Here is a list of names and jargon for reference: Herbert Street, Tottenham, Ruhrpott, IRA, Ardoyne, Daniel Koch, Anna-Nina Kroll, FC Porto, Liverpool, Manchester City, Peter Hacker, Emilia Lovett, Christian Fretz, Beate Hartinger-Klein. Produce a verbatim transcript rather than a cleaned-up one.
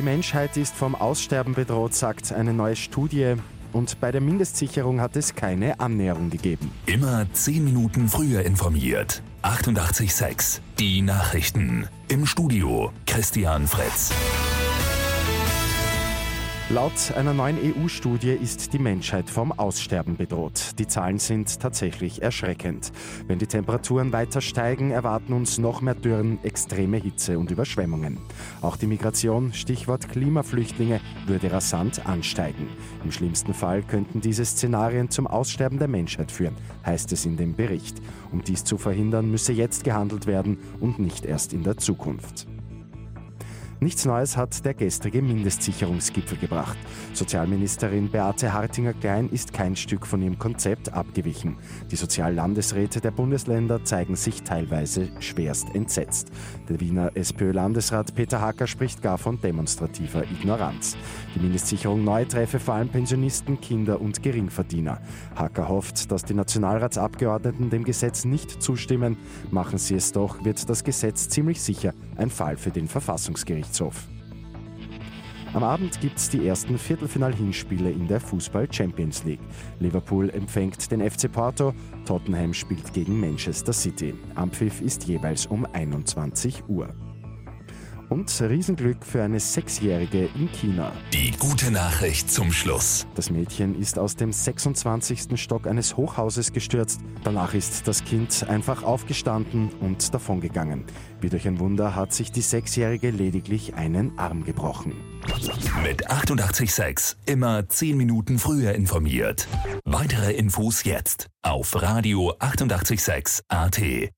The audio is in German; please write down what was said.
Die Menschheit ist vom Aussterben bedroht, sagt eine neue Studie. Und bei der Mindestsicherung hat es keine Annäherung gegeben. Immer zehn Minuten früher informiert. achtundachtzig Komma sechs. Die Nachrichten. Im Studio Christian Fretz. Laut einer neuen E U-Studie ist die Menschheit vom Aussterben bedroht. Die Zahlen sind tatsächlich erschreckend. Wenn die Temperaturen weiter steigen, erwarten uns noch mehr Dürren, extreme Hitze und Überschwemmungen. Auch die Migration, Stichwort Klimaflüchtlinge, würde rasant ansteigen. Im schlimmsten Fall könnten diese Szenarien zum Aussterben der Menschheit führen, heißt es in dem Bericht. Um dies zu verhindern, müsse jetzt gehandelt werden und nicht erst in der Zukunft. Nichts Neues hat der gestrige Mindestsicherungsgipfel gebracht. Sozialministerin Beate Hartinger-Klein ist kein Stück von ihrem Konzept abgewichen. Die Soziallandesräte der Bundesländer zeigen sich teilweise schwerst entsetzt. Der Wiener SPÖ-Landesrat Peter Hacker spricht gar von demonstrativer Ignoranz. Die Mindestsicherung neu treffe vor allem Pensionisten, Kinder und Geringverdiener. Hacker hofft, dass die Nationalratsabgeordneten dem Gesetz nicht zustimmen. Machen sie es doch, wird das Gesetz ziemlich sicher ein Fall für den Verfassungsgerichtshof. Am Abend gibt's die ersten Viertelfinal-Hinspiele in der Fußball-Champions League. Liverpool empfängt den F C Porto, Tottenham spielt gegen Manchester City. Anpfiff ist jeweils um einundzwanzig Uhr. Und Riesenglück für eine Sechsjährige in China. Die gute Nachricht zum Schluss. Das Mädchen ist aus dem sechsundzwanzigsten Stock eines Hochhauses gestürzt. Danach ist das Kind einfach aufgestanden und davongegangen. Wie durch ein Wunder hat sich die Sechsjährige lediglich einen Arm gebrochen. Mit achtundachtzig Komma sechs immer zehn Minuten früher informiert. Weitere Infos jetzt auf Radio achtundachtzig Komma sechs punkt a t.